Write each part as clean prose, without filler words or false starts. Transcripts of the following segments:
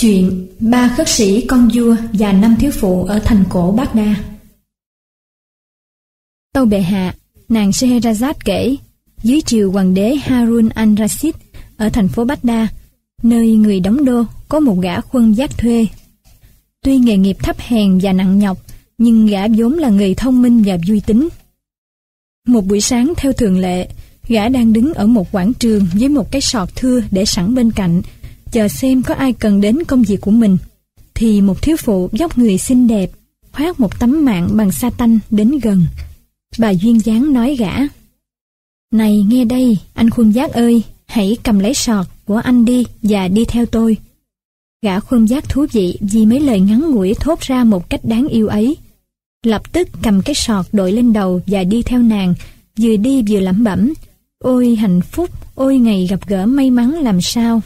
Chuyện ba khất sĩ con vua và 5 thiếu phụ ở thành cổ Baghdad. Tâu bệ hạ, nàng Shahrazad kể, dưới triều hoàng đế Harun al-Rashid ở thành phố Baghdad, nơi người đóng đô, có một gã khuân vác thuê. Tuy nghề nghiệp thấp hèn và nặng nhọc, nhưng gã vốn là người thông minh và vui tính. Một buổi sáng theo thường lệ, gã đang đứng ở một quảng trường với một cái sọt thưa để sẵn bên cạnh, chờ xem có ai cần đến công việc của mình, thì một thiếu phụ vóc người xinh đẹp, khoác một tấm mạng bằng sa tanh đến gần. Bà duyên dáng nói gã: "Này nghe đây, anh khuân vác ơi, hãy cầm lấy sọt của anh đi và đi theo tôi." Gã khuân vác thú vị vì mấy lời ngắn ngủi thốt ra một cách đáng yêu ấy. Lập tức cầm cái sọt đội lên đầu và đi theo nàng, vừa đi vừa lẩm bẩm: "Ôi hạnh phúc, ôi ngày gặp gỡ may mắn làm sao."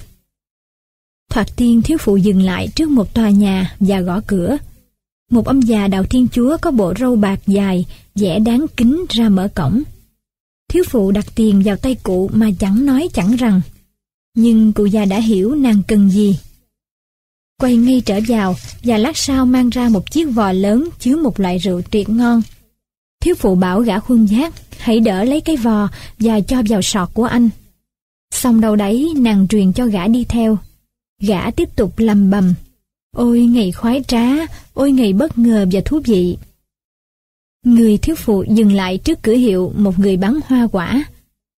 Thoạt tiên thiếu phụ dừng lại trước một tòa nhà và gõ cửa. Một ông già đạo Thiên Chúa có bộ râu bạc dài, vẻ đáng kính ra mở cổng. Thiếu phụ đặt tiền vào tay cụ mà chẳng nói chẳng rằng, nhưng cụ già đã hiểu nàng cần gì. Quay ngay trở vào và lát sau mang ra một chiếc vò lớn chứa một loại rượu tuyệt ngon. Thiếu phụ bảo gã khuân vác: "Hãy đỡ lấy cái vò và cho vào sọt của anh." Xong đâu đấy nàng truyền cho gã đi theo. Gã tiếp tục lầm bầm: "Ôi ngày khoái trá, ôi ngày bất ngờ và thú vị." Người thiếu phụ dừng lại trước cửa hiệu một người bán hoa quả.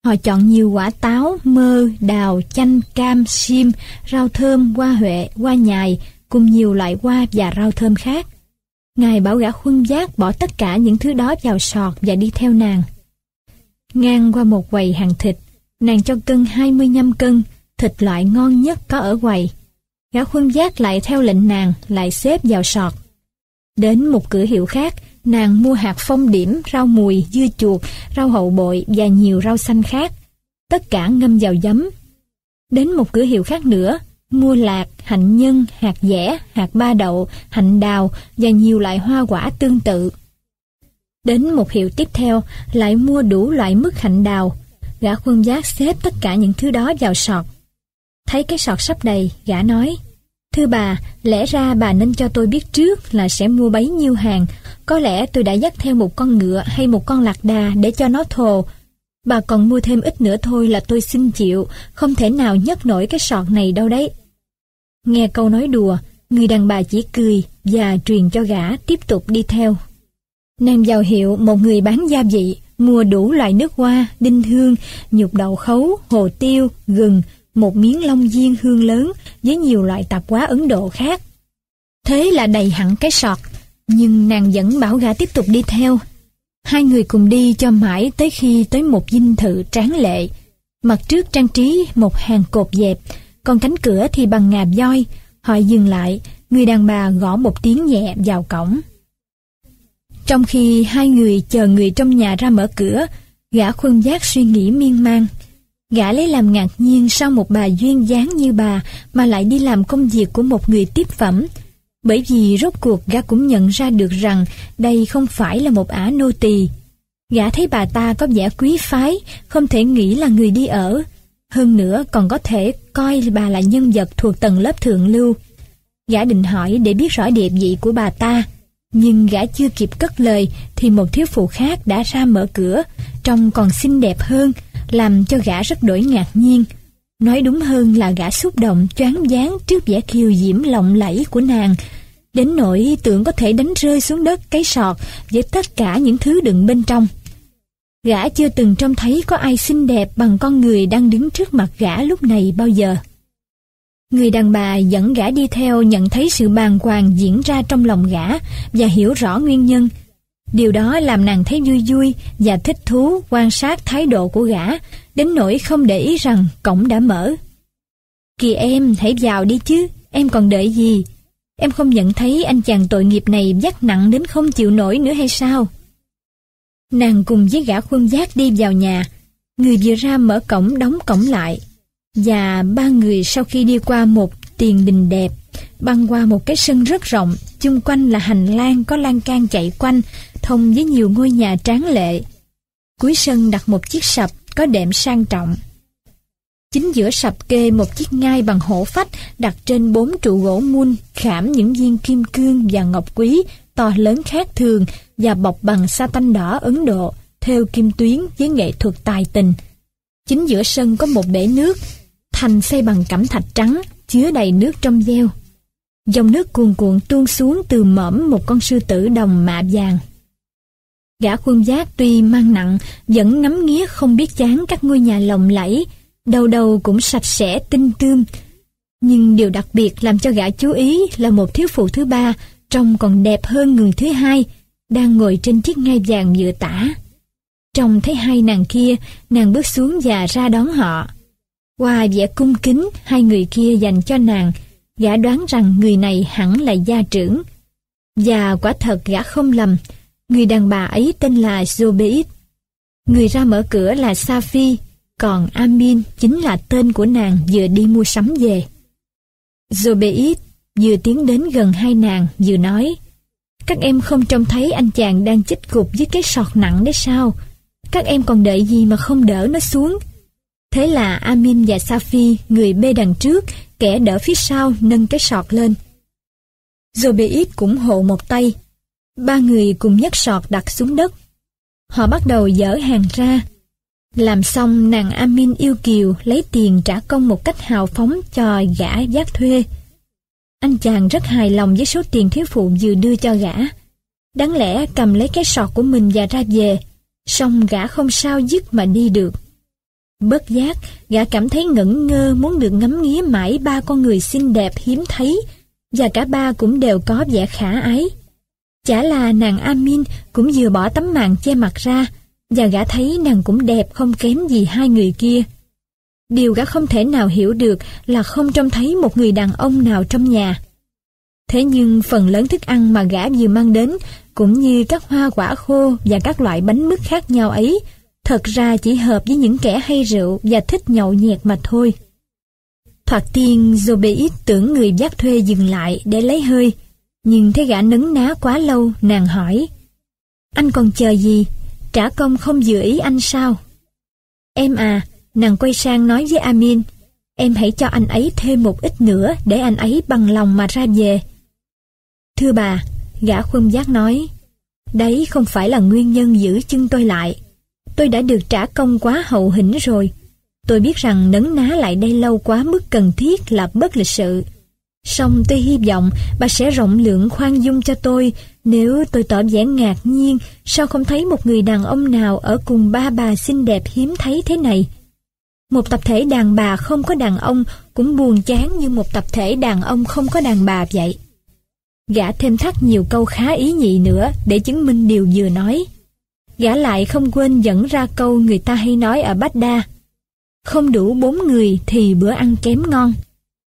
Họ chọn nhiều quả táo, mơ, đào, chanh, cam, sim, rau thơm, hoa huệ, hoa nhài, cùng nhiều loại hoa và rau thơm khác. Ngài bảo gã khuân vác bỏ tất cả những thứ đó vào sọt và đi theo nàng. Ngang qua một quầy hàng thịt, nàng cho cân 25 cân, thịt loại ngon nhất có ở quầy. Gã khuân vác lại theo lệnh nàng, lại xếp vào sọt. Đến một cửa hiệu khác, nàng mua hạt phong điểm, rau mùi, dưa chuột, rau hậu bội và nhiều rau xanh khác, tất cả ngâm vào giấm. Đến một cửa hiệu khác nữa, mua lạc, hạnh nhân, hạt dẻ, hạt ba đậu, hạnh đào và nhiều loại hoa quả tương tự. Đến một hiệu tiếp theo, lại mua đủ loại mứt hạnh đào. Gã khuân vác xếp tất cả những thứ đó vào sọt. Thấy cái sọt sắp đầy, gã nói: "Thưa bà, lẽ ra bà nên cho tôi biết trước là sẽ mua bấy nhiêu hàng. Có lẽ tôi đã dắt theo một con ngựa hay một con lạc đà để cho nó thồ. Bà còn mua thêm ít nữa thôi là tôi xin chịu, không thể nào nhấc nổi cái sọt này đâu đấy." Nghe câu nói đùa, người đàn bà chỉ cười và truyền cho gã tiếp tục đi theo. Nàng vào hiệu một người bán gia vị, mua đủ loại nước hoa, đinh hương, nhục đậu khấu, hồ tiêu, gừng, một miếng long diên hương lớn với nhiều loại tạp hóa Ấn Độ khác. Thế là đầy hẳn cái sọt, nhưng nàng vẫn bảo gã tiếp tục đi theo. Hai người cùng đi cho mãi tới khi tới một dinh thự tráng lệ. Mặt trước trang trí một hàng cột dẹp, còn cánh cửa thì bằng ngà voi. Họ dừng lại, người đàn bà gõ một tiếng nhẹ vào cổng. Trong khi hai người chờ người trong nhà ra mở cửa, gã khuân vác suy nghĩ miên man. Gã lấy làm ngạc nhiên sao một bà duyên dáng như bà mà lại đi làm công việc của một người tiếp phẩm. Bởi vì rốt cuộc gã cũng nhận ra được rằng đây không phải là một ả nô tỳ. Gã thấy bà ta có vẻ quý phái, không thể nghĩ là người đi ở. Hơn nữa còn có thể coi bà là nhân vật thuộc tầng lớp thượng lưu. Gã định hỏi để biết rõ địa vị của bà ta, nhưng gã chưa kịp cất lời thì một thiếu phụ khác đã ra mở cửa, trông còn xinh đẹp hơn, làm cho gã rất đổi ngạc nhiên. Nói đúng hơn là gã xúc động choáng váng trước vẻ kiều diễm lộng lẫy của nàng, đến nỗi tưởng có thể đánh rơi xuống đất cái sọt với tất cả những thứ đựng bên trong. Gã chưa từng trông thấy có ai xinh đẹp bằng con người đang đứng trước mặt gã lúc này bao giờ. Người đàn bà dẫn gã đi theo nhận thấy sự bàng hoàng diễn ra trong lòng gã và hiểu rõ nguyên nhân. Điều đó làm nàng thấy vui vui và thích thú quan sát thái độ của gã, đến nỗi không để ý rằng cổng đã mở. "Kìa em, hãy vào đi chứ, em còn đợi gì? Em không nhận thấy anh chàng tội nghiệp này vác nặng đến không chịu nổi nữa hay sao?" Nàng cùng với gã khuân vác đi vào nhà. Người vừa ra mở cổng đóng cổng lại, và ba người sau khi đi qua một tiền đình đẹp, băng qua một cái sân rất rộng, chung quanh là hành lang có lan can chạy quanh, thông với nhiều ngôi nhà tráng lệ. Cuối sân đặt một chiếc sập có đệm sang trọng. Chính giữa sập kê một chiếc ngai bằng hổ phách đặt trên 4 trụ gỗ mun, khảm những viên kim cương và ngọc quý to lớn khác thường và bọc bằng sa tanh đỏ Ấn Độ, thêu kim tuyến với nghệ thuật tài tình. Chính giữa sân có một bể nước, thành xây bằng cẩm thạch trắng, chứa đầy nước trong veo. Dòng nước cuồn cuộn tuôn xuống từ mõm một con sư tử đồng mạ vàng. Gã khuân giác tuy mang nặng, vẫn ngắm nghía không biết chán các ngôi nhà lộng lẫy, đầu đầu cũng sạch sẽ tinh tươm. Nhưng điều đặc biệt làm cho gã chú ý là một thiếu phụ thứ ba, trông còn đẹp hơn người thứ hai, đang ngồi trên chiếc ngai vàng nhựa tả. Trông thấy hai nàng kia, nàng bước xuống và ra đón họ. Qua vẻ cung kính hai người kia dành cho nàng, gã đoán rằng người này hẳn là gia trưởng. Và quả thật gã không lầm, người đàn bà ấy tên là Zobayit. Người ra mở cửa là Safie, còn Amin chính là tên của nàng vừa đi mua sắm về. Zobayit vừa tiến đến gần hai nàng vừa nói: "Các em không trông thấy anh chàng đang chích gục với cái sọt nặng đấy sao? Các em còn đợi gì mà không đỡ nó xuống?" Thế là Amin và Safie, người bê đằng trước, kẻ đỡ phía sau, nâng cái sọt lên. Zobayit cũng hộ một tay. Ba người cùng nhấc sọt đặt xuống đất. Họ bắt đầu dỡ hàng ra. Làm xong, nàng Amin yêu kiều lấy tiền trả công một cách hào phóng cho gã giác thuê. Anh chàng rất hài lòng với số tiền thiếu phụ vừa đưa cho gã. Đáng lẽ cầm lấy cái sọt của mình và ra về, song gã không sao dứt mà đi được. Bất giác, gã cảm thấy ngẩn ngơ muốn được ngắm nghía mãi ba con người xinh đẹp hiếm thấy, và cả ba cũng đều có vẻ khả ái. Chả là nàng Amin cũng vừa bỏ tấm màn che mặt ra, và gã thấy nàng cũng đẹp không kém gì hai người kia. Điều gã không thể nào hiểu được là không trông thấy một người đàn ông nào trong nhà. Thế nhưng phần lớn thức ăn mà gã vừa mang đến, cũng như các hoa quả khô và các loại bánh mứt khác nhau ấy, thật ra chỉ hợp với những kẻ hay rượu và thích nhậu nhẹt mà thôi. Thoạt tiên Zobayit tưởng người vác thuê dừng lại để lấy hơi, nhưng thấy gã nấn ná quá lâu, nàng hỏi: "Anh còn chờ gì? Trả công không vừa ý anh sao?" "Em à," nàng quay sang nói với Amin, "em hãy cho anh ấy thêm một ít nữa để anh ấy bằng lòng mà ra về." "Thưa bà," gã khuân giác nói, "đấy không phải là nguyên nhân giữ chân tôi lại. Tôi đã được trả công quá hậu hĩnh rồi. Tôi biết rằng nấn ná lại đây lâu quá mức cần thiết là bất lịch sự. Song tôi hy vọng bà sẽ rộng lượng khoan dung cho tôi nếu tôi tỏ vẻ ngạc nhiên sao không thấy một người đàn ông nào ở cùng ba bà xinh đẹp hiếm thấy thế này. Một tập thể đàn bà không có đàn ông cũng buồn chán như một tập thể đàn ông không có đàn bà vậy." Gã thêm thắt nhiều câu khá ý nhị nữa để chứng minh điều vừa nói. Gã lại không quên dẫn ra câu người ta hay nói ở Baghdad: "Không đủ 4 người thì bữa ăn kém ngon."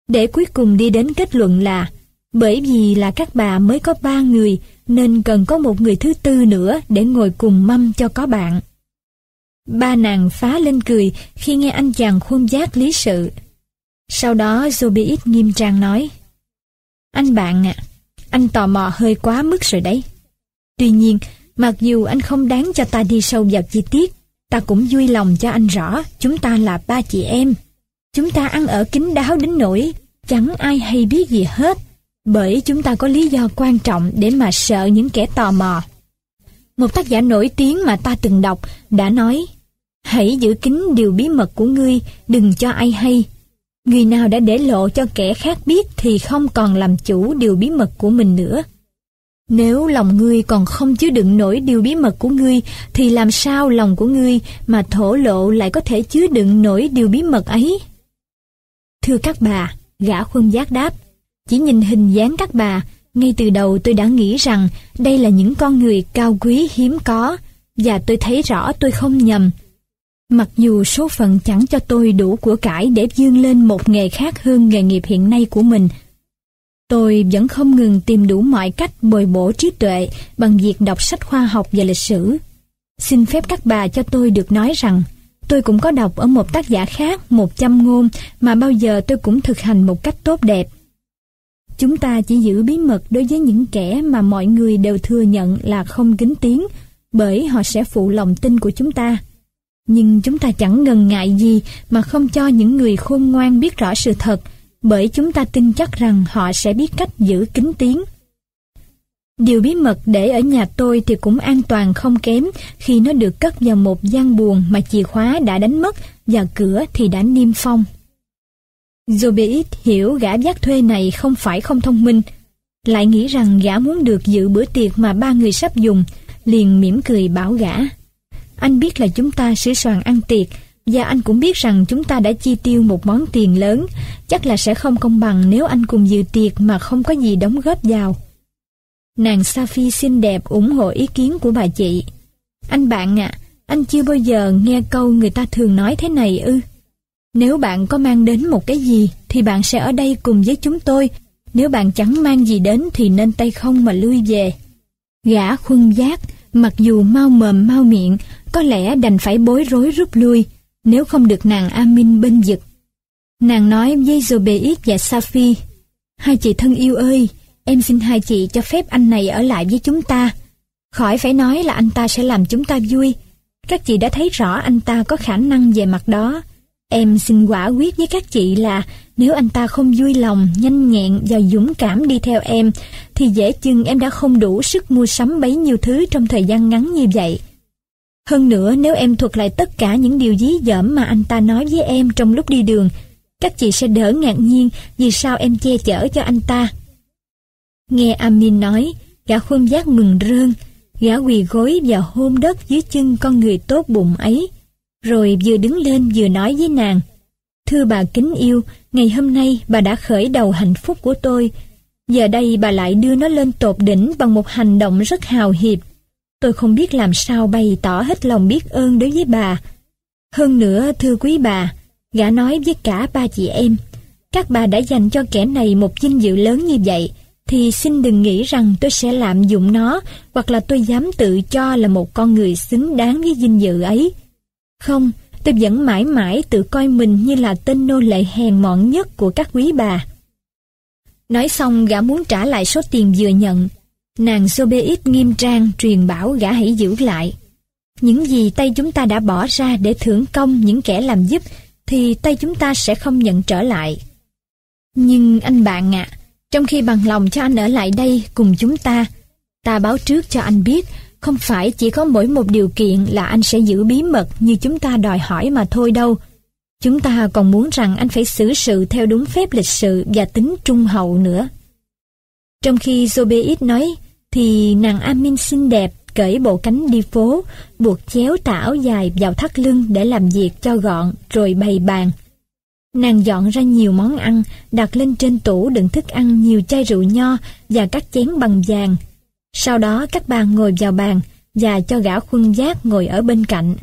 Để cuối cùng đi đến kết luận là bởi vì là các bà mới có 3 người nên cần có một người thứ tư nữa để ngồi cùng mâm cho có bạn. Ba nàng phá lên cười khi nghe anh chàng khuôn giác lý sự. Sau đó Zobayit nghiêm trang nói: "Anh bạn ạ, anh tò mò hơi quá mức rồi đấy. Tuy nhiên, mặc dù anh không đáng cho ta đi sâu vào chi tiết, ta cũng vui lòng cho anh rõ chúng ta là ba chị em. Chúng ta ăn ở kín đáo đến nỗi chẳng ai hay biết gì hết, bởi chúng ta có lý do quan trọng để mà sợ những kẻ tò mò. Một tác giả nổi tiếng mà ta từng đọc đã nói: hãy giữ kín điều bí mật của ngươi, đừng cho ai hay. Người nào đã để lộ cho kẻ khác biết thì không còn làm chủ điều bí mật của mình nữa. Nếu lòng ngươi còn không chứa đựng nổi điều bí mật của ngươi, thì làm sao lòng của ngươi mà thổ lộ lại có thể chứa đựng nổi điều bí mật ấy?" "Thưa các bà," gã khuân giác đáp, "chỉ nhìn hình dáng các bà, ngay từ đầu tôi đã nghĩ rằng đây là những con người cao quý hiếm có, và tôi thấy rõ tôi không nhầm. Mặc dù số phận chẳng cho tôi đủ của cải để vươn lên một nghề khác hơn nghề nghiệp hiện nay của mình, tôi vẫn không ngừng tìm đủ mọi cách bồi bổ trí tuệ bằng việc đọc sách khoa học và lịch sử. Xin phép các bà cho tôi được nói rằng tôi cũng có đọc ở một tác giả khác 100 ngôn mà bao giờ tôi cũng thực hành một cách tốt đẹp. Chúng ta chỉ giữ bí mật đối với những kẻ mà mọi người đều thừa nhận là không kính tiếng, bởi họ sẽ phụ lòng tin của chúng ta. Nhưng chúng ta chẳng ngần ngại gì mà không cho những người khôn ngoan biết rõ sự thật, bởi chúng ta tin chắc rằng họ sẽ biết cách giữ kín tiếng. Điều bí mật để ở nhà tôi thì cũng an toàn không kém khi nó được cất vào một gian buồng mà chìa khóa đã đánh mất và cửa thì đã niêm phong. Zobayit hiểu gã vác thuê này không phải không thông minh, lại nghĩ rằng gã muốn được dự bữa tiệc mà ba người sắp dùng, liền mỉm cười bảo gã: Anh biết là chúng ta sửa soạn ăn tiệc, và anh cũng biết rằng chúng ta đã chi tiêu một món tiền lớn, chắc là sẽ không công bằng nếu anh cùng dự tiệc mà không có gì đóng góp vào. Nàng Safie xinh đẹp ủng hộ ý kiến của bà chị. Anh bạn ạ, anh chưa bao giờ nghe câu người ta thường nói thế này ư? Nếu bạn có mang đến một cái gì thì bạn sẽ ở đây cùng với chúng tôi, nếu bạn chẳng mang gì đến thì nên tay không mà lui về. Gã khuân vác, mặc dù mau mồm mau miệng, có lẽ đành phải bối rối rút lui, nếu không được nàng Amin bênh vực. Nàng nói với Zobayit và Safie: Hai chị thân yêu ơi, em xin hai chị cho phép anh này ở lại với chúng ta. Khỏi phải nói là anh ta sẽ làm chúng ta vui. Các chị đã thấy rõ anh ta có khả năng về mặt đó. Em xin quả quyết với các chị là nếu anh ta không vui lòng, nhanh nhẹn và dũng cảm đi theo em, thì dễ chừng em đã không đủ sức mua sắm bấy nhiêu thứ trong thời gian ngắn như vậy. Hơn nữa, nếu em thuật lại tất cả những điều dí dỏm mà anh ta nói với em trong lúc đi đường, các chị sẽ đỡ ngạc nhiên vì sao em che chở cho anh ta. Nghe Amin nói, gã khuôn vác mừng rơn, gã quỳ gối và hôn đất dưới chân con người tốt bụng ấy, rồi vừa đứng lên vừa nói với nàng: Thưa bà kính yêu, ngày hôm nay bà đã khởi đầu hạnh phúc của tôi. Giờ đây bà lại đưa nó lên tột đỉnh bằng một hành động rất hào hiệp. Tôi không biết làm sao bày tỏ hết lòng biết ơn đối với bà. Hơn nữa, thưa quý bà, gã nói với cả ba chị em, các bà đã dành cho kẻ này một vinh dự lớn như vậy, thì xin đừng nghĩ rằng tôi sẽ lạm dụng nó, hoặc là tôi dám tự cho là một con người xứng đáng với vinh dự ấy. Không, tôi vẫn mãi mãi tự coi mình như là tên nô lệ hèn mọn nhất của các quý bà. Nói xong, gã muốn trả lại số tiền vừa nhận. Nàng Zobayit nghiêm trang truyền bảo gã hãy giữ lại. Những gì tay chúng ta đã bỏ ra để thưởng công những kẻ làm giúp thì tay chúng ta sẽ không nhận trở lại. Nhưng anh bạn ạ, trong khi bằng lòng cho anh ở lại đây cùng chúng ta, ta báo trước cho anh biết, không phải chỉ có mỗi một điều kiện là anh sẽ giữ bí mật như chúng ta đòi hỏi mà thôi đâu. Chúng ta còn muốn rằng anh phải xử sự theo đúng phép lịch sự và tính trung hậu nữa. Trong khi Zobayit nói, thì nàng Amin xinh đẹp cởi bộ cánh đi phố, buộc chéo tà áo dài vào thắt lưng để làm việc cho gọn, rồi bày bàn. Nàng dọn ra nhiều món ăn, đặt lên trên tủ đựng thức ăn nhiều chai rượu nho và các chén bằng vàng. Sau đó các bà ngồi vào bàn và cho gã khuân vác ngồi ở bên cạnh.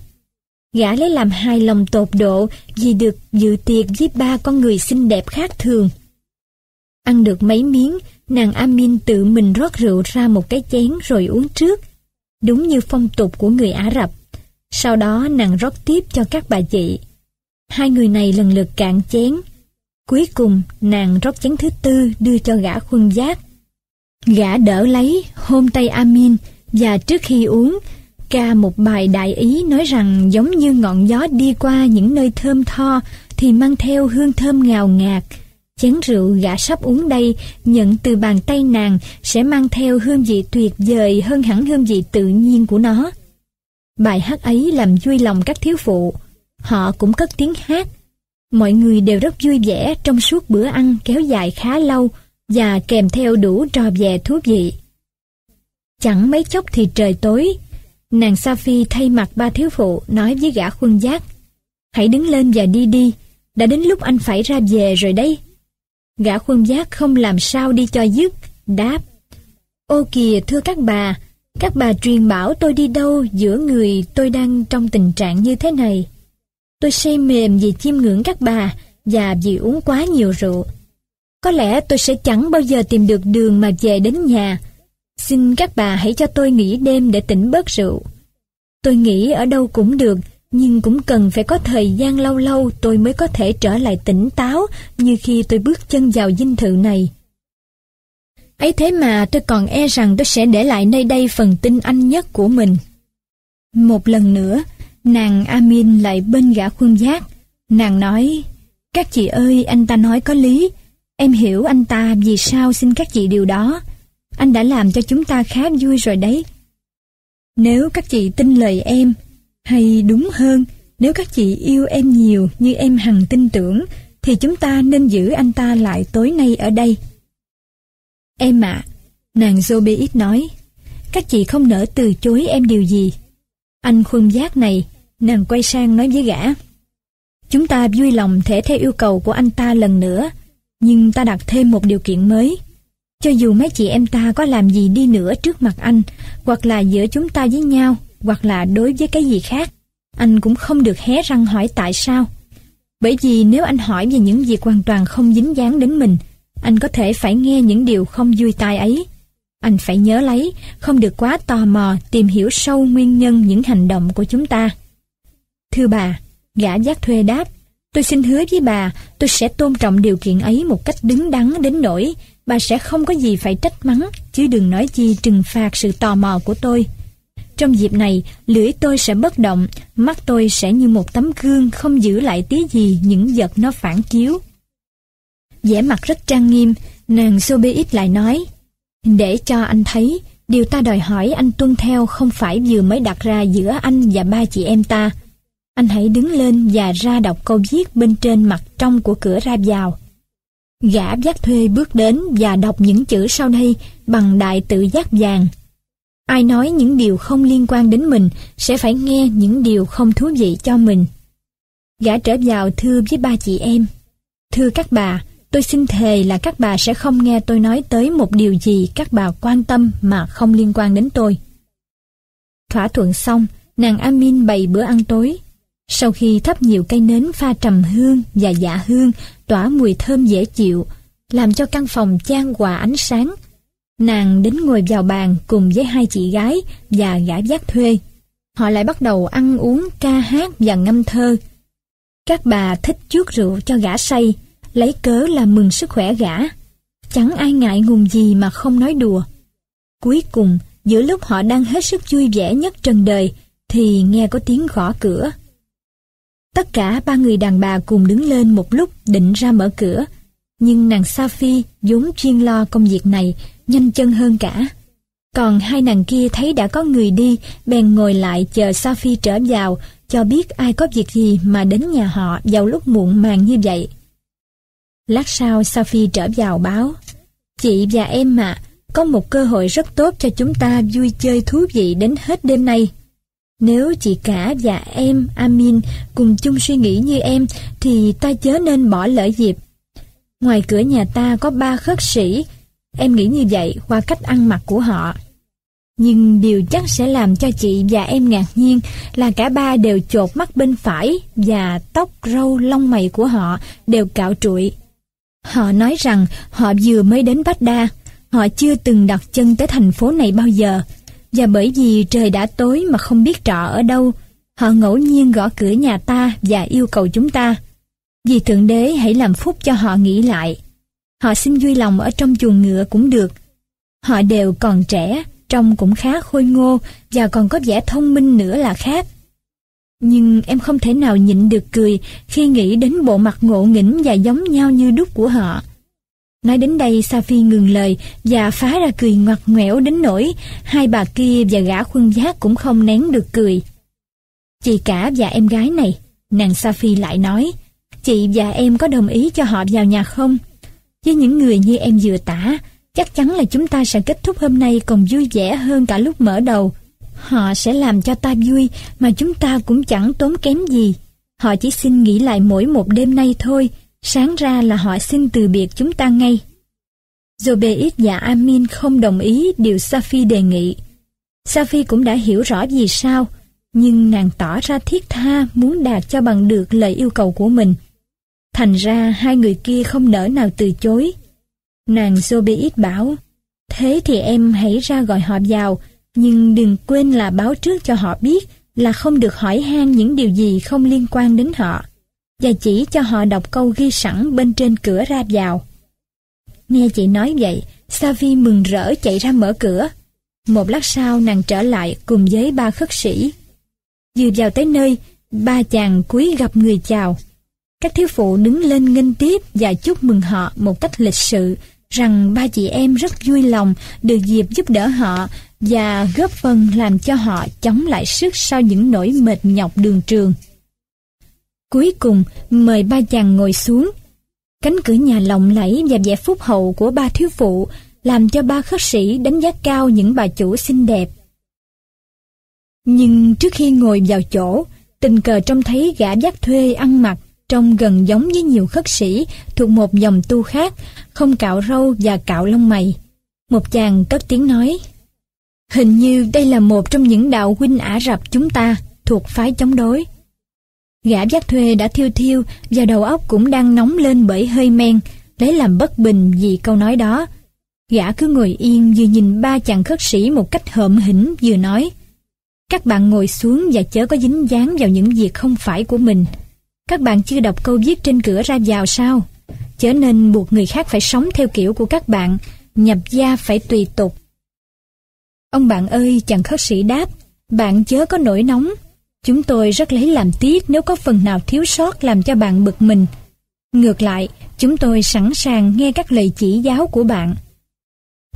Gã lấy làm hài lòng tột độ vì được dự tiệc với ba con người xinh đẹp khác thường. Ăn được mấy miếng, nàng Amin tự mình rót rượu ra một cái chén rồi uống trước, đúng như phong tục của người Ả Rập. Sau đó nàng rót tiếp cho các bà chị. Hai người này lần lượt cạn chén. Cuối cùng nàng rót chén thứ tư đưa cho gã khuân vác. Gã đỡ lấy, hôn tay Amin, và trước khi uống, ca một bài đại ý nói rằng giống như ngọn gió đi qua những nơi thơm tho thì mang theo hương thơm ngào ngạt. Chén rượu gã sắp uống đây nhận từ bàn tay nàng sẽ mang theo hương vị tuyệt vời hơn hẳn hương vị tự nhiên của nó. Bài hát ấy làm vui lòng các thiếu phụ. Họ cũng cất tiếng hát. Mọi người đều rất vui vẻ trong suốt bữa ăn kéo dài khá lâu và kèm theo đủ trò về thú vị. Chẳng mấy chốc thì trời tối. Nàng Safie thay mặt ba thiếu phụ nói với gã khuân vác: Hãy đứng lên và đi đi, đã đến lúc anh phải ra về rồi đấy. Gã khuân vác không làm sao đi cho dứt, đáp: Ô kìa thưa các bà truyền bảo tôi đi đâu giữa người tôi đang trong tình trạng như thế này. Tôi say mềm vì chiêm ngưỡng các bà và vì uống quá nhiều rượu. Có lẽ tôi sẽ chẳng bao giờ tìm được đường mà về đến nhà. Xin các bà hãy cho tôi nghỉ đêm để tỉnh bớt rượu. Tôi nghỉ ở đâu cũng được, nhưng cũng cần phải có thời gian lâu lâu tôi mới có thể trở lại tỉnh táo như khi tôi bước chân vào dinh thự này. Ấy thế mà tôi còn e rằng tôi sẽ để lại nơi đây phần tin anh nhất của mình. Một lần nữa, Nàng Amin lại bên gã khuôn giác. Nàng nói: "Các chị ơi, anh ta nói có lý. Em hiểu anh ta vì sao xin các chị điều đó. Anh đã làm cho chúng ta khá vui rồi đấy. Nếu các chị tin lời em, hay đúng hơn, nếu các chị yêu em nhiều như em hằng tin tưởng, thì chúng ta nên giữ anh ta lại tối nay ở đây." "Em ạ," nàng Zobayit nói, "các chị không nỡ từ chối em điều gì." Anh khuôn giác này, nàng quay sang nói với gã: "Chúng ta vui lòng thể theo yêu cầu của anh ta lần nữa, nhưng ta đặt thêm một điều kiện mới. Cho dù mấy chị em ta có làm gì đi nữa trước mặt anh, hoặc là giữa chúng ta với nhau, hoặc là đối với cái gì khác, anh cũng không được hé răng hỏi tại sao. Bởi vì nếu anh hỏi về những việc hoàn toàn không dính dáng đến mình, anh có thể phải nghe những điều không vui tai ấy. Anh phải nhớ lấy, không được quá tò mò tìm hiểu sâu nguyên nhân những hành động của chúng ta." "Thưa bà," gã giác thuê đáp, "tôi xin hứa với bà, tôi sẽ tôn trọng điều kiện ấy một cách đứng đắn đến nỗi bà sẽ không có gì phải trách mắng, chứ đừng nói chi trừng phạt sự tò mò của tôi. Trong dịp này, lưỡi tôi sẽ bất động, mắt tôi sẽ như một tấm gương không giữ lại tí gì những vật nó phản chiếu." Vẻ mặt rất trang nghiêm, nàng Zobayit lại nói: "Để cho anh thấy, điều ta đòi hỏi anh tuân theo không phải vừa mới đặt ra giữa anh và ba chị em ta. Anh hãy đứng lên và ra đọc câu viết bên trên mặt trong của cửa ra vào." Gã giác thuê bước đến và đọc những chữ sau đây bằng đại tự giác vàng: "Ai nói những điều không liên quan đến mình sẽ phải nghe những điều không thú vị cho mình." Gã trở vào thưa với ba chị em: "Thưa các bà, tôi xin thề là các bà sẽ không nghe tôi nói tới một điều gì các bà quan tâm mà không liên quan đến tôi." Thỏa thuận xong, nàng Amin bày bữa ăn tối. Sau khi thắp nhiều cây nến pha trầm hương và dạ hương tỏa mùi thơm dễ chịu, làm cho căn phòng chan hòa ánh sáng, nàng đến ngồi vào bàn cùng với hai chị gái và gã giác thuê. Họ lại bắt đầu ăn uống, ca hát và ngâm thơ. Các bà thích chuốc rượu cho gã say, lấy cớ là mừng sức khỏe gã. Chẳng ai ngại ngùng gì mà không nói đùa. Cuối cùng, giữa lúc họ đang hết sức vui vẻ nhất trần đời, thì nghe có tiếng gõ cửa. Tất cả ba người đàn bà cùng đứng lên một lúc định ra mở cửa, nhưng nàng Safie vốn chuyên lo công việc này, nhanh chân hơn cả. Còn hai nàng kia thấy đã có người đi, bèn ngồi lại chờ Safie trở vào, cho biết ai có việc gì mà đến nhà họ vào lúc muộn màng như vậy. Lát sau, Safie trở vào báo: "Chị và em ạ, có một cơ hội rất tốt cho chúng ta vui chơi thú vị đến hết đêm nay. Nếu chị cả và em, Amin, cùng chung suy nghĩ như em, thì ta chớ nên bỏ lỡ dịp. Ngoài cửa nhà ta có 3 khất sĩ, em nghĩ như vậy qua cách ăn mặc của họ. Nhưng điều chắc sẽ làm cho chị và em ngạc nhiên là cả 3 đều chột mắt bên phải và tóc râu lông mày của họ đều cạo trụi. Họ nói rằng họ vừa mới đến Baghdad, họ chưa từng đặt chân tới thành phố này bao giờ. Và bởi vì trời đã tối mà không biết trọ ở đâu, họ ngẫu nhiên gõ cửa nhà ta và yêu cầu chúng ta. Vì Thượng Đế hãy làm phúc cho họ nghĩ lại. Họ xin vui lòng ở trong chuồng ngựa cũng được. Họ đều còn trẻ, trông cũng khá khôi ngô và còn có vẻ thông minh nữa là khác. Nhưng em không thể nào nhịn được cười khi nghĩ đến bộ mặt ngộ nghĩnh và giống nhau như đúc của họ." Nói đến đây, Safie ngừng lời và phá ra cười ngoặt ngoẽo đến nỗi hai bà kia và gã khuân giác cũng không nén được cười. "Chị cả và em gái này," nàng Safie lại nói, "chị và em có đồng ý cho họ vào nhà không? Với những người như em vừa tả, chắc chắn là chúng ta sẽ kết thúc hôm nay còn vui vẻ hơn cả lúc mở đầu. Họ sẽ làm cho ta vui mà chúng ta cũng chẳng tốn kém gì. Họ chỉ xin nghỉ lại mỗi một đêm nay thôi, sáng ra là họ xin từ biệt chúng ta ngay." Zobayit và Amin không đồng ý điều Safie đề nghị. Safie cũng đã hiểu rõ vì sao, nhưng nàng tỏ ra thiết tha muốn đạt cho bằng được lời yêu cầu của mình. Thành ra hai người kia không nỡ nào từ chối. Nàng Zobayit bảo: "Thế thì em hãy ra gọi họ vào, nhưng đừng quên là báo trước cho họ biết là không được hỏi han những điều gì không liên quan đến họ, và chỉ cho họ đọc câu ghi sẵn bên trên cửa ra vào." Nghe chị nói vậy, Safie mừng rỡ chạy ra mở cửa. Một lát sau, nàng trở lại cùng với 3 khất sĩ. Vừa vào tới nơi, ba chàng cúi gặp người chào. Các thiếu phụ đứng lên nghênh tiếp và chúc mừng họ một cách lịch sự rằng ba chị em rất vui lòng được dịp giúp đỡ họ và góp phần làm cho họ chống lại sức sau những nỗi mệt nhọc đường trường. Cuối cùng mời ba chàng ngồi xuống. Cánh cửa nhà lộng lẫy và vẻ phúc hậu của ba thiếu phụ làm cho ba khất sĩ đánh giá cao những bà chủ xinh đẹp. Nhưng trước khi ngồi vào chỗ, tình cờ trông thấy gã vác thuê ăn mặc trông gần giống với nhiều khất sĩ thuộc một dòng tu khác, không cạo râu và cạo lông mày. Một chàng cất tiếng nói: "Hình như đây là một trong những đạo huynh Ả Rập chúng ta thuộc phái chống đối." Gã vác thuê đã thiêu thiêu và đầu óc cũng đang nóng lên bởi hơi men, lấy làm bất bình vì câu nói đó. Gã cứ ngồi yên vừa nhìn ba chàng khất sĩ một cách hợm hỉnh, vừa nói: "Các bạn ngồi xuống và chớ có dính dáng vào những việc không phải của mình. Các bạn chưa đọc câu viết trên cửa ra vào sao? Chớ nên buộc người khác phải sống theo kiểu của các bạn, nhập gia phải tùy tục." "Ông bạn ơi," chàng khất sĩ đáp, "bạn chớ có nổi nóng. Chúng tôi rất lấy làm tiếc nếu có phần nào thiếu sót làm cho bạn bực mình. Ngược lại, chúng tôi sẵn sàng nghe các lời chỉ giáo của bạn."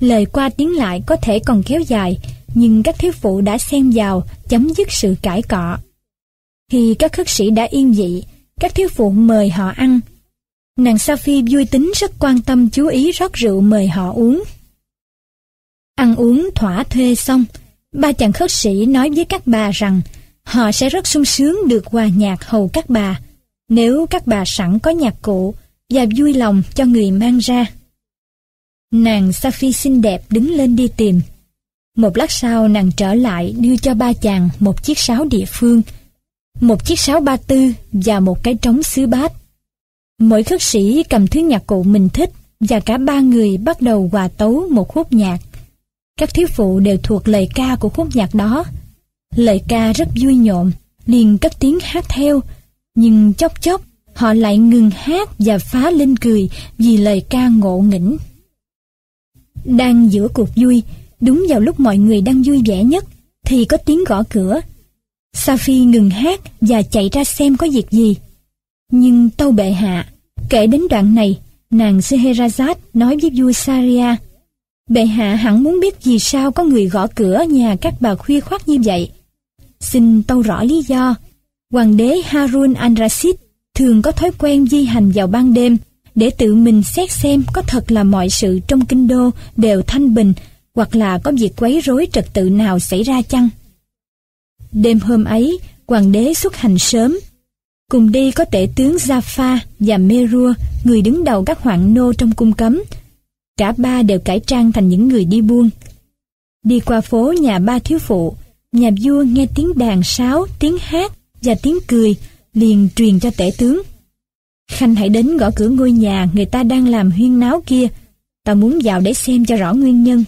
Lời qua tiếng lại có thể còn kéo dài, nhưng các thiếu phụ đã xen vào chấm dứt sự cãi cọ. Khi các khất sĩ đã yên vị, các thiếu phụ mời họ ăn. Nàng Safie vui tính rất quan tâm chú ý rót rượu mời họ uống. Ăn uống thỏa thuê xong, ba chàng khất sĩ nói với các bà rằng họ sẽ rất sung sướng được hòa nhạc hầu các bà, nếu các bà sẵn có nhạc cụ và vui lòng cho người mang ra. Nàng Safie xinh đẹp đứng lên đi tìm. Một lát sau nàng trở lại đưa cho ba chàng một chiếc sáo địa phương, một chiếc sáo ba tư và một cái trống xứ bát. Mỗi khất sĩ cầm thứ nhạc cụ mình thích và cả ba người bắt đầu hòa tấu một khúc nhạc. Các thiếu phụ đều thuộc lời ca của khúc nhạc đó. Lời ca rất vui nhộn, liền cất tiếng hát theo, nhưng chốc chốc họ lại ngừng hát và phá lên cười vì lời ca ngộ nghĩnh. Đang giữa cuộc vui, đúng vào lúc mọi người đang vui vẻ nhất, thì có tiếng gõ cửa. Safie ngừng hát và chạy ra xem có việc gì. Nhưng tâu bệ hạ, kể đến đoạn này, nàng Scheherazade nói với vua Saria: "Bệ hạ hẳn muốn biết vì sao có người gõ cửa nhà các bà khuya khoắt như vậy. Xin tâu rõ lý do. Hoàng đế Harun al-Rashid thường có thói quen di hành vào ban đêm để tự mình xét xem có thật là mọi sự trong kinh đô đều thanh bình, hoặc là có việc quấy rối trật tự nào xảy ra chăng. Đêm hôm ấy, hoàng đế xuất hành sớm. Cùng đi có tể tướng Ja'far và Merua, người đứng đầu các hoạn nô trong cung cấm. Cả ba đều cải trang thành những người đi buôn. Đi qua phố nhà ba thiếu phụ, nhà vua nghe tiếng đàn sáo, tiếng hát và tiếng cười, liền truyền cho tể tướng: Khanh hãy đến gõ cửa ngôi nhà người ta đang làm huyên náo kia. Ta muốn vào để xem cho rõ nguyên nhân."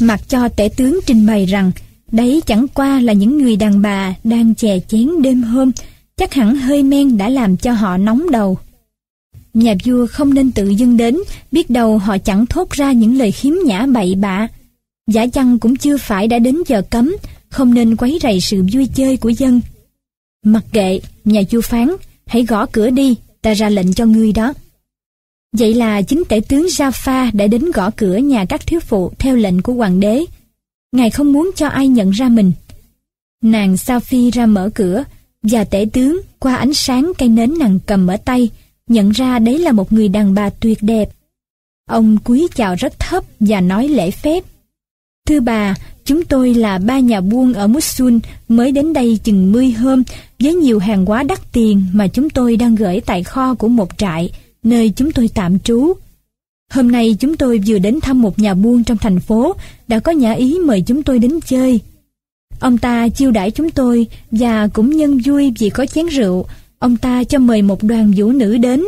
Mặc cho tể tướng trình bày rằng đấy chẳng qua là những người đàn bà đang chè chén đêm hôm, chắc hẳn hơi men đã làm cho họ nóng đầu. Nhà vua không nên tự dưng đến, biết đâu họ chẳng thốt ra những lời khiếm nhã bậy bạ. Giả chăng cũng chưa phải đã đến giờ cấm, không nên quấy rầy sự vui chơi của dân. Mặc kệ, nhà vua phán, hãy gõ cửa đi, ta ra lệnh cho ngươi đó. Vậy là chính tể tướng Ja'far đã đến gõ cửa nhà các thiếu phụ theo lệnh của hoàng đế. Ngài không muốn cho ai nhận ra mình. Nàng Safie ra mở cửa, và tể tướng qua ánh sáng cây nến nàng cầm ở tay nhận ra đấy là một người đàn bà tuyệt đẹp. Ông cúi chào rất thấp và nói lễ phép: "Thưa bà, chúng tôi là ba nhà buôn ở Mosul mới đến đây chừng 10 hôm với nhiều hàng hóa đắt tiền mà chúng tôi đang gửi tại kho của một trại nơi chúng tôi tạm trú. Hôm nay chúng tôi vừa đến thăm một nhà buôn trong thành phố đã có nhã ý mời chúng tôi đến chơi. Ông ta chiêu đãi chúng tôi và cũng nhân vui vì có chén rượu, ông ta cho mời một đoàn vũ nữ đến.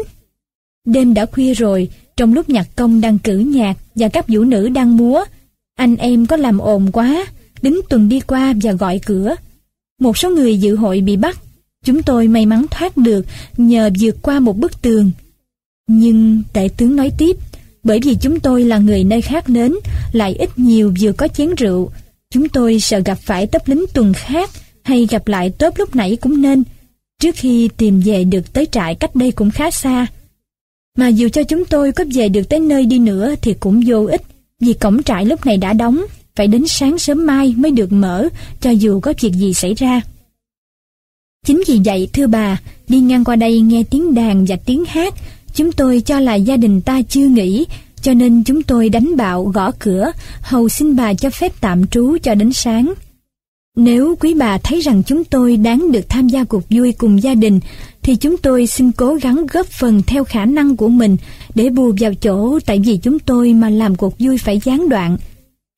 Đêm đã khuya rồi, trong lúc nhạc công đang cử nhạc và các vũ nữ đang múa, anh em có làm ồn quá, đính tuần đi qua và gọi cửa. Một số người dự hội bị bắt, chúng tôi may mắn thoát được nhờ vượt qua một bức tường. Nhưng," tể tướng nói tiếp, "bởi vì chúng tôi là người nơi khác đến, lại ít nhiều vừa có chén rượu, chúng tôi sợ gặp phải tấp lính tuần khác hay gặp lại tốp lúc nãy cũng nên, trước khi tìm về được tới trại cách đây cũng khá xa. Mà dù cho chúng tôi có về được tới nơi đi nữa thì cũng vô ích, vì cổng trại lúc này đã đóng, phải đến sáng sớm mai mới được mở, cho dù có việc gì xảy ra. Chính vì vậy, thưa bà, đi ngang qua đây nghe tiếng đàn và tiếng hát, chúng tôi cho là gia đình ta chưa nghỉ, cho nên chúng tôi đánh bạo gõ cửa, hầu xin bà cho phép tạm trú cho đến sáng. Nếu quý bà thấy rằng chúng tôi đáng được tham gia cuộc vui cùng gia đình, thì chúng tôi xin cố gắng góp phần theo khả năng của mình để bù vào chỗ tại vì chúng tôi mà làm cuộc vui phải gián đoạn.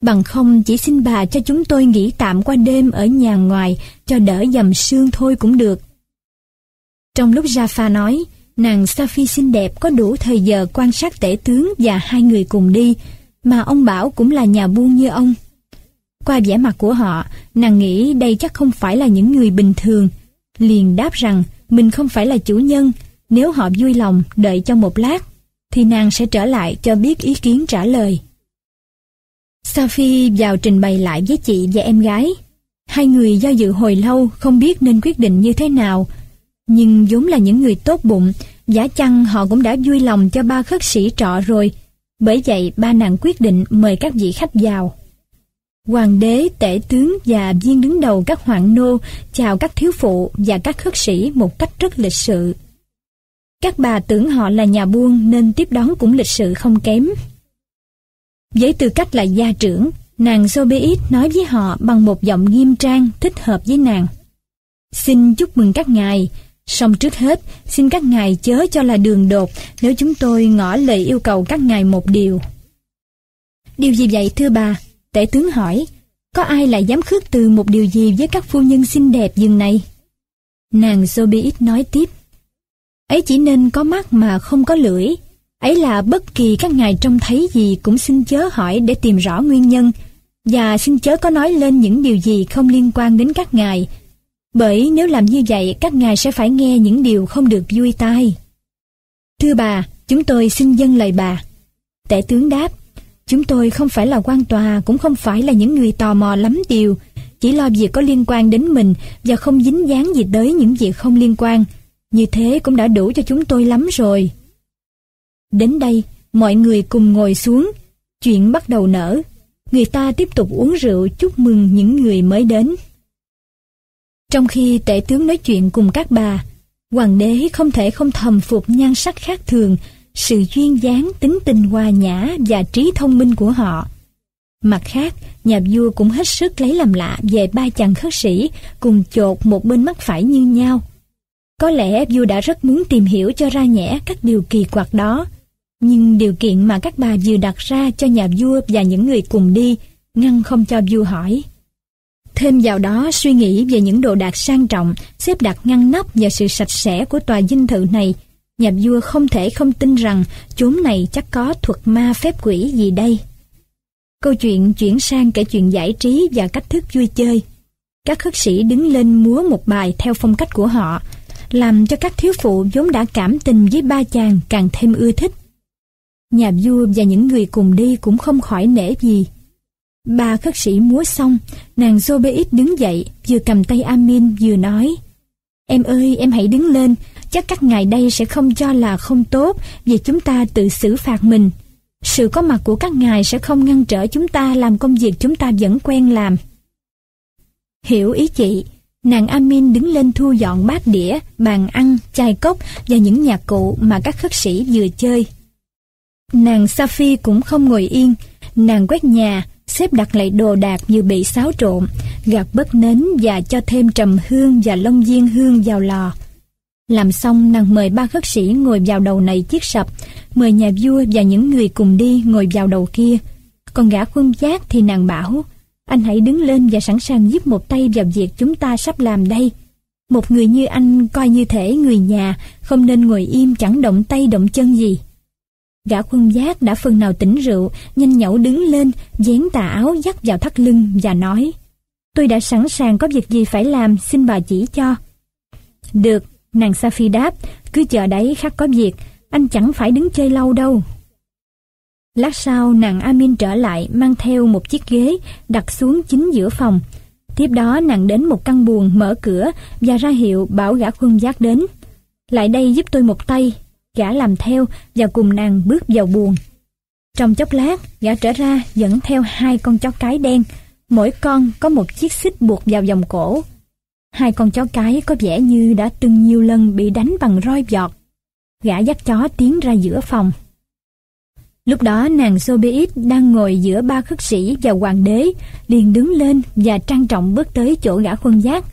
Bằng không chỉ xin bà cho chúng tôi nghỉ tạm qua đêm ở nhà ngoài cho đỡ dầm sương thôi cũng được. Trong lúc Ja'far nói, nàng Safie xinh đẹp có đủ thời giờ quan sát tể tướng và hai người cùng đi, mà ông bảo cũng là nhà buôn như ông. Qua vẻ mặt của họ, nàng nghĩ đây chắc không phải là những người bình thường, liền đáp rằng mình không phải là chủ nhân, nếu họ vui lòng đợi cho một lát, thì nàng sẽ trở lại cho biết ý kiến trả lời. Safie vào trình bày lại với chị và em gái. Hai người do dự hồi lâu không biết nên quyết định như thế nào, nhưng vốn là những người tốt bụng, giả chăng họ cũng đã vui lòng cho ba khất sĩ trọ rồi, bởi vậy ba nàng quyết định mời các vị khách vào. Hoàng đế, tể tướng và viên đứng đầu các hoạn nô chào các thiếu phụ và các khất sĩ một cách rất lịch sự. Các bà tưởng họ là nhà buôn nên tiếp đón cũng lịch sự không kém. Với tư cách là gia trưởng, nàng Zobayit nói với họ bằng một giọng nghiêm trang thích hợp với nàng. Xin chúc mừng các ngài, song trước hết xin các ngài chớ cho là đường đột nếu chúng tôi ngỏ lời yêu cầu các ngài một điều. Điều gì vậy thưa bà? Tể tướng hỏi. Có ai lại dám khước từ một điều gì với các phu nhân xinh đẹp dường này? Nàng Zobayit nói tiếp. Ấy chỉ nên có mắt mà không có lưỡi, ấy là bất kỳ các ngài trông thấy gì cũng xin chớ hỏi để tìm rõ nguyên nhân, và xin chớ có nói lên những điều gì không liên quan đến các ngài, bởi nếu làm như vậy các ngài sẽ phải nghe những điều không được vui tai. Thưa bà, chúng tôi xin dâng lời bà. Tể tướng đáp. Chúng tôi không phải là quan tòa, cũng không phải là những người tò mò lắm điều, chỉ lo việc có liên quan đến mình và không dính dáng gì tới những việc không liên quan. Như thế cũng đã đủ cho chúng tôi lắm rồi. Đến đây, mọi người cùng ngồi xuống. Chuyện bắt đầu nở. Người ta tiếp tục uống rượu chúc mừng những người mới đến. Trong khi tể tướng nói chuyện cùng các bà, hoàng đế không thể không thầm phục nhan sắc khác thường, sự duyên dáng, tính tình hòa nhã và trí thông minh của họ. Mặt khác, nhà vua cũng hết sức lấy làm lạ về ba chàng khất sĩ cùng chột một bên mắt phải như nhau. Có lẽ vua đã rất muốn tìm hiểu cho ra nhẽ các điều kỳ quặc đó, nhưng điều kiện mà các bà vừa đặt ra cho nhà vua và những người cùng đi ngăn không cho vua hỏi. Thêm vào đó, suy nghĩ về những đồ đạc sang trọng, xếp đặt ngăn nắp và sự sạch sẽ của tòa dinh thự này, nhà vua không thể không tin rằng chốn này chắc có thuật ma phép quỷ gì đây. Câu chuyện chuyển sang kể chuyện giải trí và cách thức vui chơi. Các khất sĩ đứng lên múa một bài theo phong cách của họ, làm cho các thiếu phụ vốn đã cảm tình với ba chàng càng thêm ưa thích. Nhà vua và những người cùng đi cũng không khỏi nể gì. Ba khất sĩ múa xong, nàng Zobayit đứng dậy, vừa cầm tay Amin vừa nói. Em ơi, em hãy đứng lên, chắc các ngài đây sẽ không cho là không tốt vì chúng ta tự xử phạt mình. Sự có mặt của các ngài sẽ không ngăn trở chúng ta làm công việc chúng ta vẫn quen làm. Hiểu ý chị, nàng Amin đứng lên thu dọn bát đĩa, bàn ăn, chai cốc và những nhạc cụ mà các khất sĩ vừa chơi. Nàng Safie cũng không ngồi yên, nàng quét nhà, xếp đặt lại đồ đạc như bị xáo trộn, gạt bớt nến và cho thêm trầm hương và lông diên hương vào lò. Làm xong, nàng mời ba khất sĩ ngồi vào đầu này chiếc sập, mời nhà vua và những người cùng đi ngồi vào đầu kia. Còn gã khuân giác thì nàng bảo, anh hãy đứng lên và sẵn sàng giúp một tay vào việc chúng ta sắp làm đây. Một người như anh coi như thể người nhà, không nên ngồi im chẳng động tay động chân gì. Gã khuân giác đã phần nào tỉnh rượu, nhanh nhẩu đứng lên, vén tà áo dắt vào thắt lưng và nói, tôi đã sẵn sàng có việc gì phải làm, xin bà chỉ cho. Được, nàng Safie đáp, cứ chờ đấy khắc có việc, anh chẳng phải đứng chơi lâu đâu. Lát sau, nàng Amin trở lại mang theo một chiếc ghế đặt xuống chính giữa phòng. Tiếp đó nàng đến một căn buồng mở cửa và ra hiệu bảo gã khuân vác đến. Lại đây giúp tôi một tay. Gã làm theo và cùng nàng bước vào buồng. Trong chốc lát, gã trở ra dẫn theo hai con chó cái đen. Mỗi con có một chiếc xích buộc vào vòng cổ. Hai con chó cái có vẻ như đã từng nhiều lần bị đánh bằng roi vọt. Gã dắt chó tiến ra giữa phòng. Lúc đó nàng Zobayit đang ngồi giữa ba khất sĩ và hoàng đế, liền đứng lên và trang trọng bước tới chỗ gã khuân vác.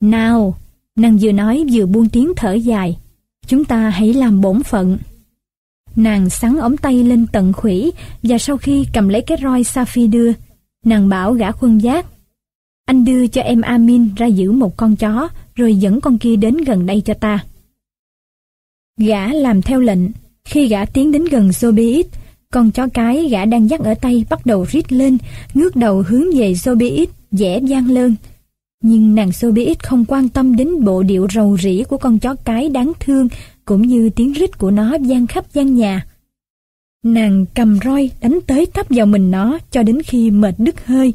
Nào, nàng vừa nói vừa buông tiếng thở dài. Chúng ta hãy làm bổn phận. Nàng xắn ống tay lên tận khuỷu và sau khi cầm lấy cái roi Safie đưa, nàng bảo gã khuân vác: Anh đưa cho em Amin ra giữ một con chó, rồi dẫn con kia đến gần đây cho ta. Gã làm theo lệnh. Khi gã tiến đến gần Zobayit, con chó cái gã đang dắt ở tay bắt đầu rít lên, ngước đầu hướng về Zobayit, vẻ gian lơn. Nhưng nàng Zobayit không quan tâm đến bộ điệu rầu rĩ của con chó cái đáng thương, cũng như tiếng rít của nó vang khắp gian nhà. Nàng cầm roi đánh tới tấp vào mình nó cho đến khi mệt đứt hơi.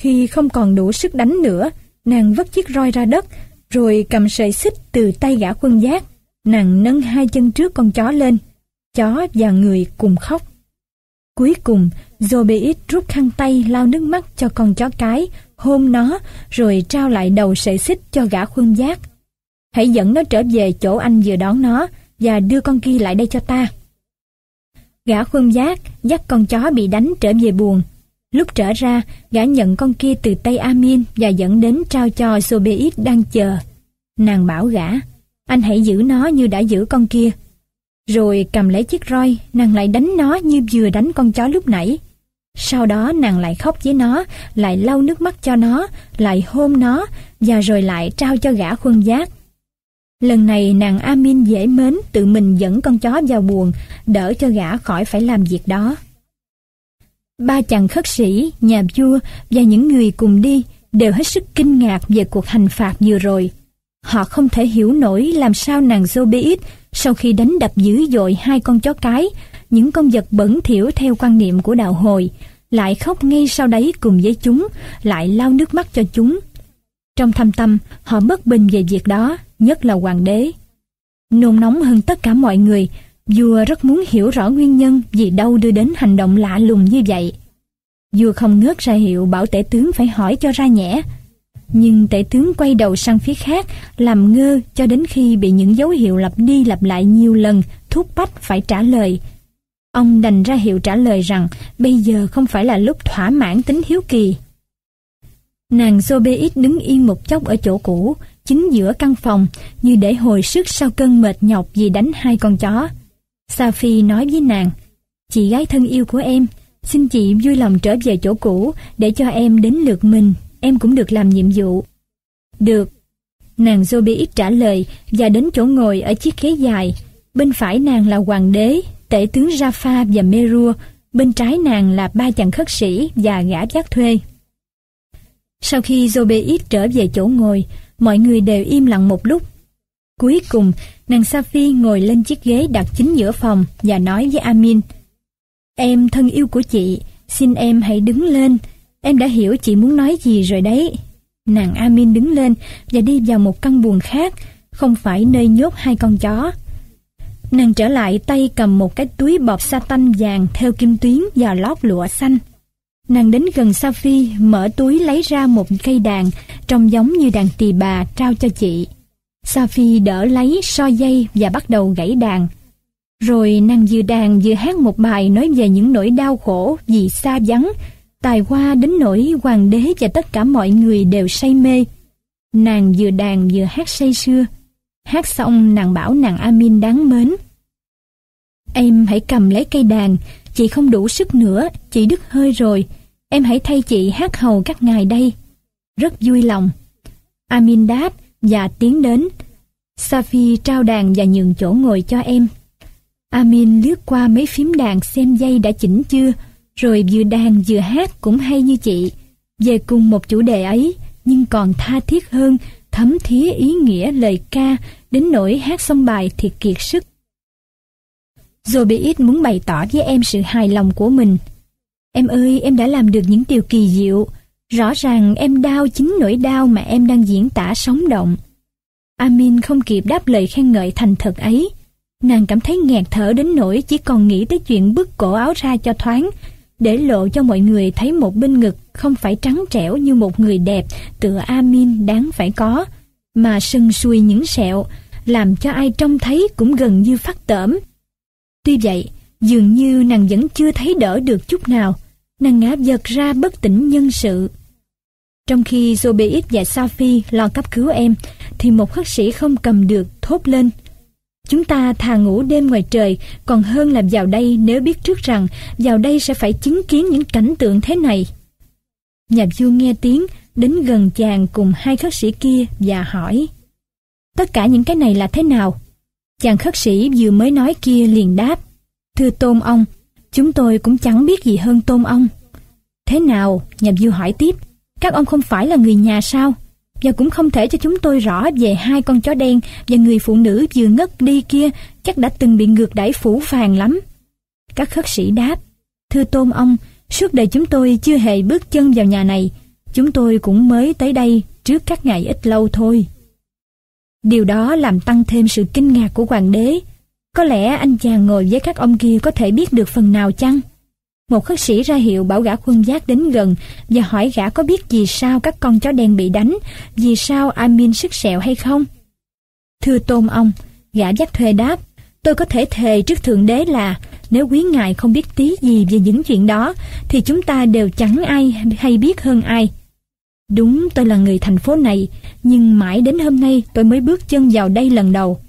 Khi không còn đủ sức đánh nữa, nàng vứt chiếc roi ra đất, rồi cầm sợi xích từ tay gã khuân vác. Nàng nâng hai chân trước con chó lên. Chó và người cùng khóc. Cuối cùng, Zobayit rút khăn tay lau nước mắt cho con chó cái, hôn nó, rồi trao lại đầu sợi xích cho gã khuân vác. Hãy dẫn nó trở về chỗ anh vừa đón nó, và đưa con kia lại đây cho ta. Gã khuân vác dắt con chó bị đánh trở về buồng. Lúc trở ra, gã nhận con kia từ tay Amin và dẫn đến trao cho Zobayit đang chờ. Nàng bảo gã: Anh hãy giữ nó như đã giữ con kia. Rồi cầm lấy chiếc roi, nàng lại đánh nó như vừa đánh con chó lúc nãy. Sau đó nàng lại khóc với nó, lại lau nước mắt cho nó, lại hôn nó, và rồi lại trao cho gã khuân vác. Lần này nàng Amin dễ mến tự mình dẫn con chó vào buồng, đỡ cho gã khỏi phải làm việc đó. Ba chàng khất sĩ, nhà vua và những người cùng đi đều hết sức kinh ngạc về cuộc hành phạt vừa rồi. Họ không thể hiểu nổi làm sao nàng Zobayit sau khi đánh đập dữ dội hai con chó cái, những con vật bẩn thỉu theo quan niệm của đạo Hồi, lại khóc ngay sau đấy cùng với chúng, lại lau nước mắt cho chúng. Trong thâm tâm, họ bất bình về việc đó, nhất là hoàng đế. Nôn nóng hơn tất cả mọi người, vua rất muốn hiểu rõ nguyên nhân vì đâu đưa đến hành động lạ lùng như vậy. Vua không ngớt ra hiệu bảo tể tướng phải hỏi cho ra nhẽ. Nhưng tể tướng quay đầu sang phía khác, làm ngơ cho đến khi bị những dấu hiệu lặp đi lặp lại nhiều lần thúc bách phải trả lời. Ông đành ra hiệu trả lời rằng bây giờ không phải là lúc thỏa mãn tính hiếu kỳ. Nàng Zobayit đứng yên một chốc ở chỗ cũ, chính giữa căn phòng, như để hồi sức sau cơn mệt nhọc vì đánh hai con chó. Safie nói với nàng: Chị gái thân yêu của em, xin chị vui lòng trở về chỗ cũ để cho em đến lượt mình. Em cũng được làm nhiệm vụ. Được, nàng Zobayit trả lời và đến chỗ ngồi ở chiếc ghế dài. Bên phải nàng là hoàng đế, tể tướng Ja'far và Merua. Bên trái nàng là ba chàng khất sĩ và gã vác thuê. Sau khi Zobayit trở về chỗ ngồi, mọi người đều im lặng một lúc. Cuối cùng, nàng Safie ngồi lên chiếc ghế đặt chính giữa phòng và nói với Amin: Em thân yêu của chị, xin em hãy đứng lên. Em đã hiểu chị muốn nói gì rồi đấy. Nàng Amin đứng lên và đi vào một căn buồng khác, không phải nơi nhốt hai con chó. Nàng trở lại tay cầm một cái túi bọc sa tanh vàng theo kim tuyến và lót lụa xanh. Nàng đến gần Safie, mở túi lấy ra một cây đàn, trông giống như đàn tỳ bà, trao cho chị. Safie đỡ lấy, so dây và bắt đầu gảy đàn. Rồi nàng vừa đàn vừa hát một bài nói về những nỗi đau khổ vì xa vắng, tài hoa đến nỗi hoàng đế và tất cả mọi người đều say mê. Nàng vừa đàn vừa hát say sưa. Hát xong nàng bảo nàng Amin đáng mến: Em hãy cầm lấy cây đàn, chị không đủ sức nữa, chị đứt hơi rồi. Em hãy thay chị hát hầu các ngài đây. Rất vui lòng, Amin đáp và tiến đến. Safie trao đàn và nhường chỗ ngồi cho em. Amin liếc qua mấy phím đàn xem dây đã chỉnh chưa, rồi vừa đàn vừa hát cũng hay như chị, về cùng một chủ đề ấy, nhưng còn tha thiết hơn, thấm thía ý nghĩa lời ca, đến nỗi hát xong bài thì kiệt sức. Zobayit muốn bày tỏ với em sự hài lòng của mình. Em ơi, em đã làm được những điều kỳ diệu. Rõ ràng em đau chính nỗi đau mà em đang diễn tả sống động. Amin không kịp đáp lời khen ngợi thành thật ấy. Nàng cảm thấy nghẹt thở đến nỗi chỉ còn nghĩ tới chuyện bứt cổ áo ra cho thoáng, để lộ cho mọi người thấy một bên ngực không phải trắng trẻo như một người đẹp tựa Amin đáng phải có, mà sần sùi những sẹo, làm cho ai trông thấy cũng gần như phát tởm. Tuy vậy, dường như nàng vẫn chưa thấy đỡ được chút nào. Nàng ngã vật ra bất tỉnh nhân sự. Trong khi Zobayit và Safie lo cấp cứu em, thì một khất sĩ không cầm được thốt lên: "Chúng ta thà ngủ đêm ngoài trời còn hơn là vào đây, nếu biết trước rằng vào đây sẽ phải chứng kiến những cảnh tượng thế này." Nhà vua nghe tiếng, đến gần chàng cùng hai khất sĩ kia và hỏi: "Tất cả những cái này là thế nào?" Chàng khất sĩ vừa mới nói kia liền đáp: "Thưa tôn ông, chúng tôi cũng chẳng biết gì hơn tôn ông." "Thế nào?" Nhà vua hỏi tiếp. "Các ông không phải là người nhà sao? Và cũng không thể cho chúng tôi rõ về hai con chó đen và người phụ nữ vừa ngất đi kia, chắc đã từng bị ngược đãi phũ phàng lắm." Các khất sĩ đáp: "Thưa tôn ông, suốt đời chúng tôi chưa hề bước chân vào nhà này. Chúng tôi cũng mới tới đây trước các ngài ít lâu thôi." Điều đó làm tăng thêm sự kinh ngạc của hoàng đế. Có lẽ anh chàng ngồi với các ông kia có thể biết được phần nào chăng? Một khất sĩ ra hiệu bảo gã khuân giác đến gần và hỏi gã có biết vì sao các con chó đen bị đánh, vì sao Amin sứt sẹo hay không. "Thưa tôn ông," gã giác thuê đáp, "tôi có thể thề trước Thượng Đế là nếu quý ngài không biết tí gì về những chuyện đó, thì chúng ta đều chẳng ai hay biết hơn ai. Đúng, tôi là người thành phố này, nhưng mãi đến hôm nay tôi mới bước chân vào đây lần đầu.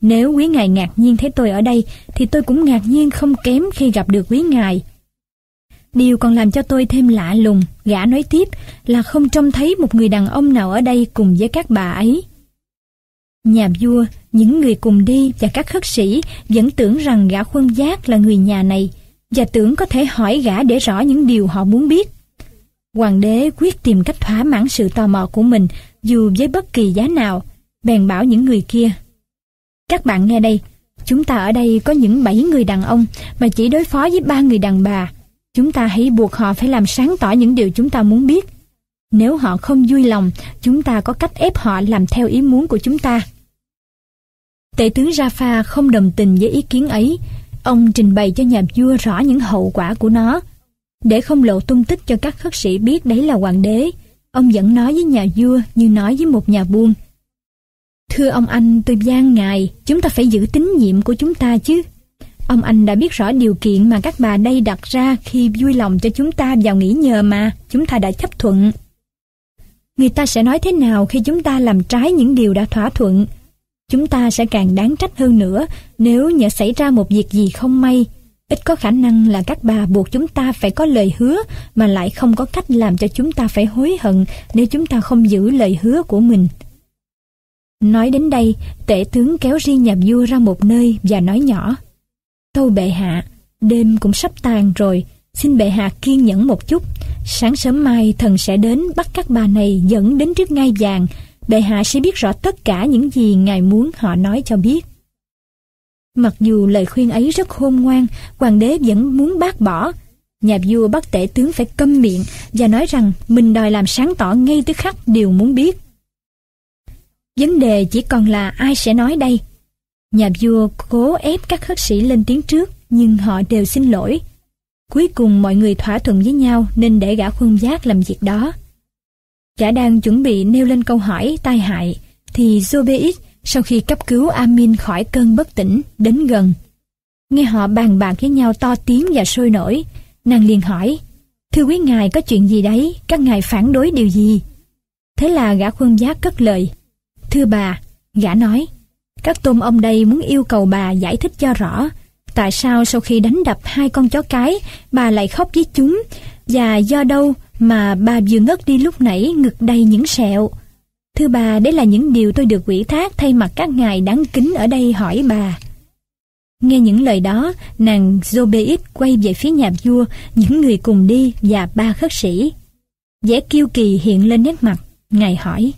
Nếu quý ngài ngạc nhiên thấy tôi ở đây, thì tôi cũng ngạc nhiên không kém khi gặp được quý ngài. Điều còn làm cho tôi thêm lạ lùng," gã nói tiếp, "là không trông thấy một người đàn ông nào ở đây cùng với các bà ấy." Nhà vua, những người cùng đi và các khất sĩ vẫn tưởng rằng gã khuân giác là người nhà này, và tưởng có thể hỏi gã để rõ những điều họ muốn biết. Hoàng đế quyết tìm cách thỏa mãn sự tò mò của mình dù với bất kỳ giá nào, bèn bảo những người kia: "Các bạn nghe đây, chúng ta ở đây có những 7 người đàn ông mà chỉ đối phó với 3 người đàn bà. Chúng ta hãy buộc họ phải làm sáng tỏ những điều chúng ta muốn biết. Nếu họ không vui lòng, chúng ta có cách ép họ làm theo ý muốn của chúng ta." Tể tướng Ja'far không đồng tình với ý kiến ấy. Ông trình bày cho nhà vua rõ những hậu quả của nó. Để không lộ tung tích cho các khất sĩ biết đấy là hoàng đế, ông vẫn nói với nhà vua như nói với một nhà buôn: "Thưa ông anh, tôi van ngài, chúng ta phải giữ tín nhiệm của chúng ta chứ. Ông anh đã biết rõ điều kiện mà các bà đây đặt ra khi vui lòng cho chúng ta vào nghỉ nhờ mà chúng ta đã chấp thuận. Người ta sẽ nói thế nào khi chúng ta làm trái những điều đã thỏa thuận? Chúng ta sẽ càng đáng trách hơn nữa nếu nhỡ xảy ra một việc gì không may. Ít có khả năng là các bà buộc chúng ta phải có lời hứa mà lại không có cách làm cho chúng ta phải hối hận nếu chúng ta không giữ lời hứa của mình." Nói đến đây, tể tướng kéo riêng nhà vua ra một nơi và nói nhỏ: "Tâu bệ hạ, đêm cũng sắp tàn rồi, xin bệ hạ kiên nhẫn một chút. Sáng sớm mai thần sẽ đến bắt các bà này dẫn đến trước ngai vàng. Bệ hạ sẽ biết rõ tất cả những gì ngài muốn họ nói cho biết." Mặc dù lời khuyên ấy rất khôn ngoan, hoàng đế vẫn muốn bác bỏ. Nhà vua bắt tể tướng phải câm miệng và nói rằng mình đòi làm sáng tỏ ngay tức khắc điều muốn biết. Vấn đề chỉ còn là ai sẽ nói đây. Nhà vua cố ép các khất sĩ lên tiếng trước, nhưng họ đều xin lỗi. Cuối cùng mọi người thỏa thuận với nhau nên để gã khuân giác làm việc đó. Gã đang chuẩn bị nêu lên câu hỏi tai hại, thì Zobayit, sau khi cấp cứu Amin khỏi cơn bất tỉnh, đến gần. Nghe họ bàn bạc với nhau to tiếng và sôi nổi, nàng liền hỏi: "Thưa quý ngài, có chuyện gì đấy? Các ngài phản đối điều gì?" Thế là gã khuân giác cất lời: "Thưa bà," gã nói, "các tôn ông đây muốn yêu cầu bà giải thích cho rõ tại sao sau khi đánh đập hai con chó cái bà lại khóc với chúng, và do đâu mà bà vừa ngất đi lúc nãy ngực đầy những sẹo. Thưa bà, đấy là những điều tôi được ủy thác thay mặt các ngài đáng kính ở đây hỏi bà." Nghe những lời đó, nàng Zobayit quay về phía nhà vua, những người cùng đi và 3 khất sĩ. Vẻ kiêu kỳ hiện lên nét mặt, ngài hỏi: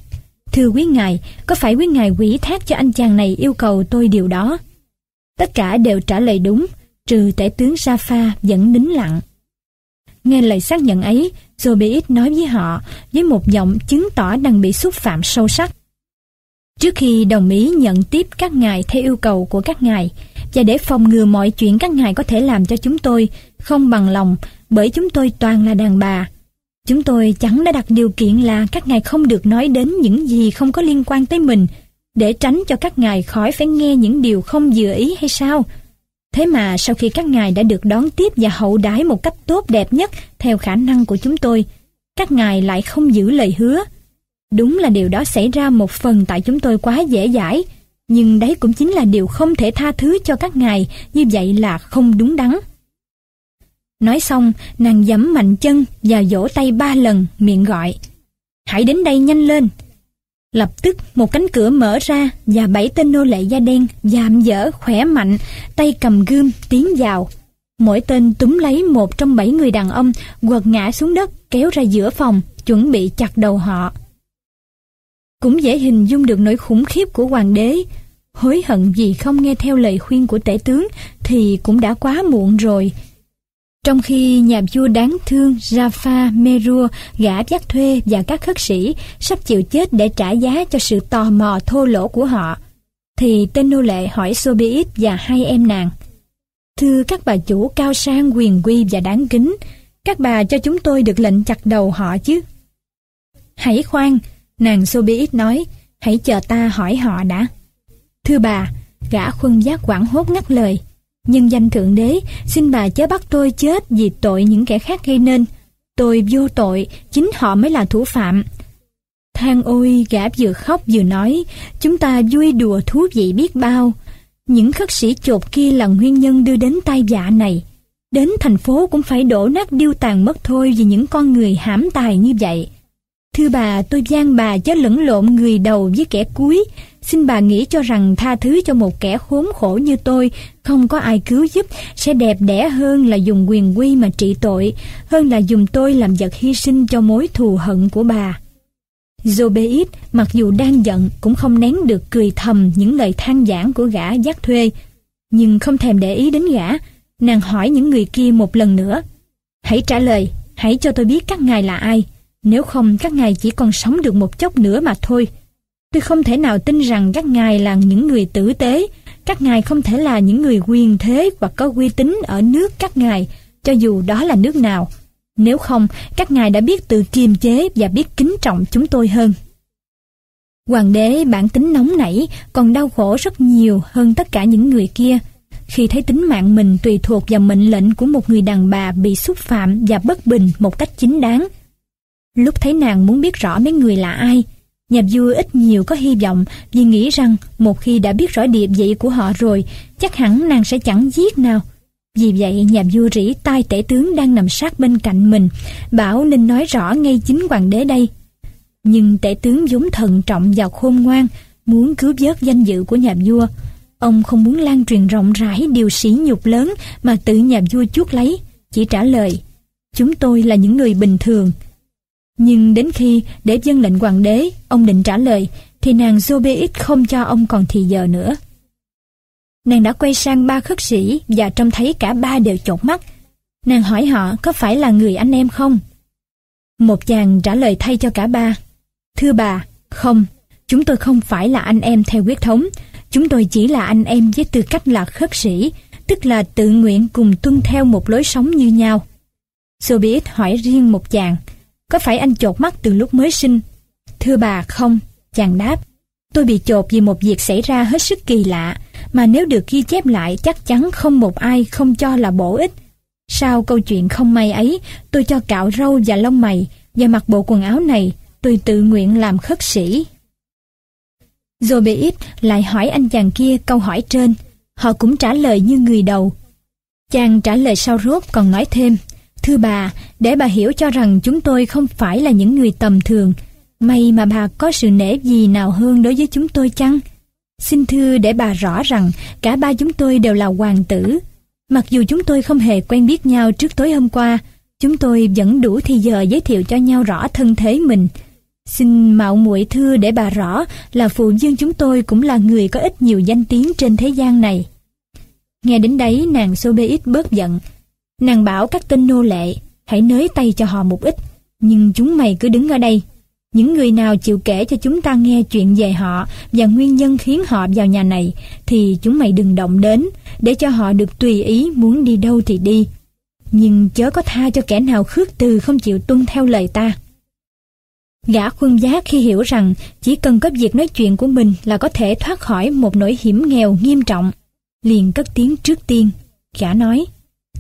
"Thưa quý ngài, có phải quý ngài ủy thác cho anh chàng này yêu cầu tôi điều đó?" Tất cả đều trả lời đúng, trừ tể tướng Ja'far vẫn nín lặng. Nghe lời xác nhận ấy, Zobayit nói với họ với một giọng chứng tỏ đang bị xúc phạm sâu sắc. Trước khi đồng ý nhận tiếp các ngài theo yêu cầu của các ngài, và để phòng ngừa mọi chuyện các ngài có thể làm cho chúng tôi không bằng lòng, bởi chúng tôi toàn là đàn bà, chúng tôi chẳng đã đặt điều kiện là các ngài không được nói đến những gì không có liên quan tới mình, để tránh cho các ngài khỏi phải nghe những điều không vừa ý hay sao? Thế mà sau khi các ngài đã được đón tiếp và hậu đãi một cách tốt đẹp nhất theo khả năng của chúng tôi, các ngài lại không giữ lời hứa. Đúng là điều đó xảy ra một phần tại chúng tôi quá dễ dãi, nhưng đấy cũng chính là điều không thể tha thứ cho các ngài, như vậy là không đúng đắn. Nói xong, nàng giẫm mạnh chân và vỗ tay 3 lần, miệng gọi: "Hãy đến đây nhanh lên!" Lập tức một cánh cửa mở ra và 7 tên nô lệ da đen dạm dở khỏe mạnh, tay cầm gươm tiến vào. Mỗi tên túm lấy 1 trong 7 người đàn ông, quật ngã xuống đất, kéo ra giữa phòng, chuẩn bị chặt đầu họ. Cũng dễ hình dung được nỗi khủng khiếp của hoàng đế. Hối hận vì không nghe theo lời khuyên của tể tướng thì cũng đã quá muộn rồi. Trong khi nhà vua đáng thương Ja'far, Merua, gã vác thuê và các khất sĩ sắp chịu chết để trả giá cho sự tò mò thô lỗ của họ, thì tên nô lệ hỏi Zobayit và 2 em nàng: "Thưa các bà chủ cao sang, quyền quy và đáng kính, các bà cho chúng tôi được lệnh chặt đầu họ chứ?" "Hãy khoan," nàng Zobayit nói, "hãy chờ ta hỏi họ đã." "Thưa bà," gã khuân vác hoảng hốt ngắt lời, "nhân danh Thượng Đế, xin bà chớ bắt tôi chết vì tội những kẻ khác gây nên. Tôi vô tội, chính họ mới là thủ phạm." Than ôi, gã vừa khóc vừa nói, "Chúng ta vui đùa thú vị biết bao. Những khất sĩ chột kia là nguyên nhân đưa đến tai vạ này. Đến thành phố cũng phải đổ nát điêu tàn mất thôi vì những con người hãm tài như vậy. Thưa bà, tôi van bà chớ lẫn lộn người đầu với kẻ cuối. Xin bà nghĩ cho rằng tha thứ cho một kẻ khốn khổ như tôi, không có ai cứu giúp, sẽ đẹp đẽ hơn là dùng quyền uy mà trị tội, hơn là dùng tôi làm vật hy sinh cho mối thù hận của bà." Zobayit, mặc dù đang giận, cũng không nén được cười thầm những lời than vãn của gã vác thuê, nhưng không thèm để ý đến gã. Nàng hỏi những người kia một lần nữa: "Hãy trả lời, hãy cho tôi biết các ngài là ai, nếu không các ngài chỉ còn sống được một chốc nữa mà thôi. Tôi không thể nào tin rằng các ngài là những người tử tế, các ngài không thể là những người quyền thế hoặc có uy tín ở nước các ngài, cho dù đó là nước nào. Nếu không, các ngài đã biết tự kiềm chế và biết kính trọng chúng tôi hơn." Hoàng đế bản tính nóng nảy, còn đau khổ rất nhiều hơn tất cả những người kia, khi thấy tính mạng mình tùy thuộc vào mệnh lệnh của một người đàn bà bị xúc phạm và bất bình một cách chính đáng. Lúc thấy nàng muốn biết rõ mấy người là ai, nhà vua ít nhiều có hy vọng, vì nghĩ rằng một khi đã biết rõ địa vị của họ rồi, chắc hẳn nàng sẽ chẳng giết nào. Vì vậy nhà vua rỉ tai tể tướng đang nằm sát bên cạnh mình, bảo nên nói rõ ngay chính hoàng đế đây. Nhưng tể tướng vốn thận trọng và khôn ngoan, muốn cứu vớt danh dự của nhà vua. Ông không muốn lan truyền rộng rãi điều sỉ nhục lớn mà tự nhà vua chuốc lấy, chỉ trả lời: "Chúng tôi là những người bình thường." Nhưng đến khi để vâng lệnh hoàng đế, ông định trả lời, thì nàng Zobayit không cho ông còn thì giờ nữa. Nàng đã quay sang 3 khất sĩ và trông thấy cả 3 đều trợn mắt. Nàng hỏi họ có phải là người anh em không. Một chàng trả lời thay cho cả 3: "Thưa bà, không, chúng tôi không phải là anh em theo huyết thống. Chúng tôi chỉ là anh em với tư cách là khất sĩ, tức là tự nguyện cùng tuân theo một lối sống như nhau." Zobayit hỏi riêng một chàng: "Có phải anh chột mắt từ lúc mới sinh?" "Thưa bà, không," chàng đáp. "Tôi bị chột vì một việc xảy ra hết sức kỳ lạ, mà nếu được ghi chép lại chắc chắn không một ai không cho là bổ ích. Sau câu chuyện không may ấy, tôi cho cạo râu và lông mày, và mặc bộ quần áo này, tôi tự nguyện làm khất sĩ." Zobayit lại hỏi anh chàng kia câu hỏi trên. Họ cũng trả lời như người đầu. Chàng trả lời sau rốt còn nói thêm: "Thưa bà, để bà hiểu cho rằng chúng tôi không phải là những người tầm thường. May mà bà có sự nể gì nào hơn đối với chúng tôi chăng? Xin thưa để bà rõ rằng cả 3 chúng tôi đều là hoàng tử. Mặc dù chúng tôi không hề quen biết nhau trước tối hôm qua, chúng tôi vẫn đủ thì giờ giới thiệu cho nhau rõ thân thế mình. Xin mạo muội thưa để bà rõ là phụ vương chúng tôi cũng là người có ít nhiều danh tiếng trên thế gian này." Nghe đến đấy, nàng Zobayit bớt giận. Nàng bảo các tên nô lệ hãy nới tay cho họ một ít, nhưng chúng mày cứ đứng ở đây. Những người nào chịu kể cho chúng ta nghe chuyện về họ và nguyên nhân khiến họ vào nhà này thì chúng mày đừng động đến, để cho họ được tùy ý muốn đi đâu thì đi. Nhưng chớ có tha cho kẻ nào khước từ không chịu tuân theo lời ta. Gã khuân giác khi hiểu rằng chỉ cần có việc nói chuyện của mình là có thể thoát khỏi một nỗi hiểm nghèo nghiêm trọng, liền cất tiếng trước tiên. Gã nói: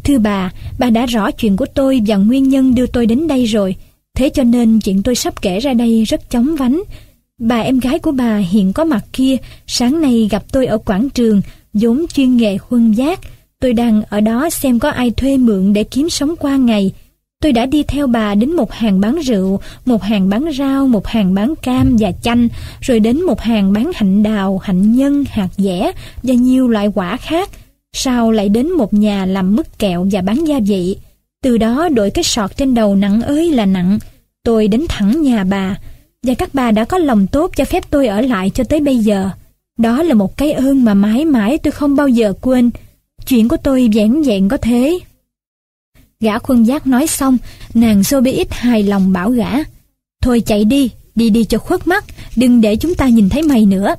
"Thưa bà đã rõ chuyện của tôi và nguyên nhân đưa tôi đến đây rồi. Thế cho nên chuyện tôi sắp kể ra đây rất chóng vánh. Bà em gái của bà hiện có mặt kia, sáng nay gặp tôi ở quảng trường, vốn chuyên nghề khuân giác. Tôi đang ở đó xem có ai thuê mượn để kiếm sống qua ngày. Tôi đã đi theo bà đến một hàng bán rượu, một hàng bán rau, một hàng bán cam và chanh, rồi đến một hàng bán hạnh đào, hạnh nhân, hạt dẻ và nhiều loại quả khác. Sau lại đến một nhà làm mứt kẹo và bán gia vị. Từ đó đội cái sọt trên đầu nặng ơi là nặng. Tôi đến thẳng nhà bà, và các bà đã có lòng tốt cho phép tôi ở lại cho tới bây giờ. Đó là một cái ơn mà mãi mãi tôi không bao giờ quên. Chuyện của tôi vẻn vẹn có thế." Gã khuân giác nói xong, nàng Zobayit hài lòng bảo gã: "Thôi chạy đi, đi đi cho khuất mắt, đừng để chúng ta nhìn thấy mày nữa."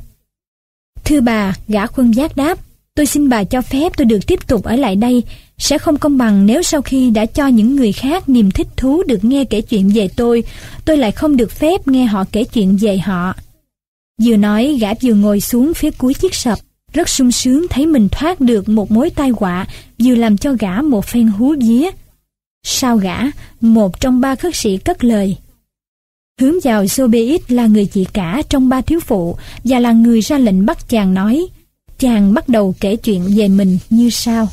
"Thưa bà," gã khuân giác đáp, "tôi xin bà cho phép tôi được tiếp tục ở lại đây. Sẽ không công bằng nếu sau khi đã cho những người khác niềm thích thú được nghe kể chuyện về tôi lại không được phép nghe họ kể chuyện về họ." Vừa nói, gã vừa ngồi xuống phía cuối chiếc sập, rất sung sướng thấy mình thoát được một mối tai họa, vừa làm cho gã một phen hú vía. Sau gã, một trong ba khất sĩ cất lời, hướng vào Zobayit là người chị cả trong ba thiếu phụ và là người ra lệnh bắt chàng nói. Chàng bắt đầu kể chuyện về mình như sau.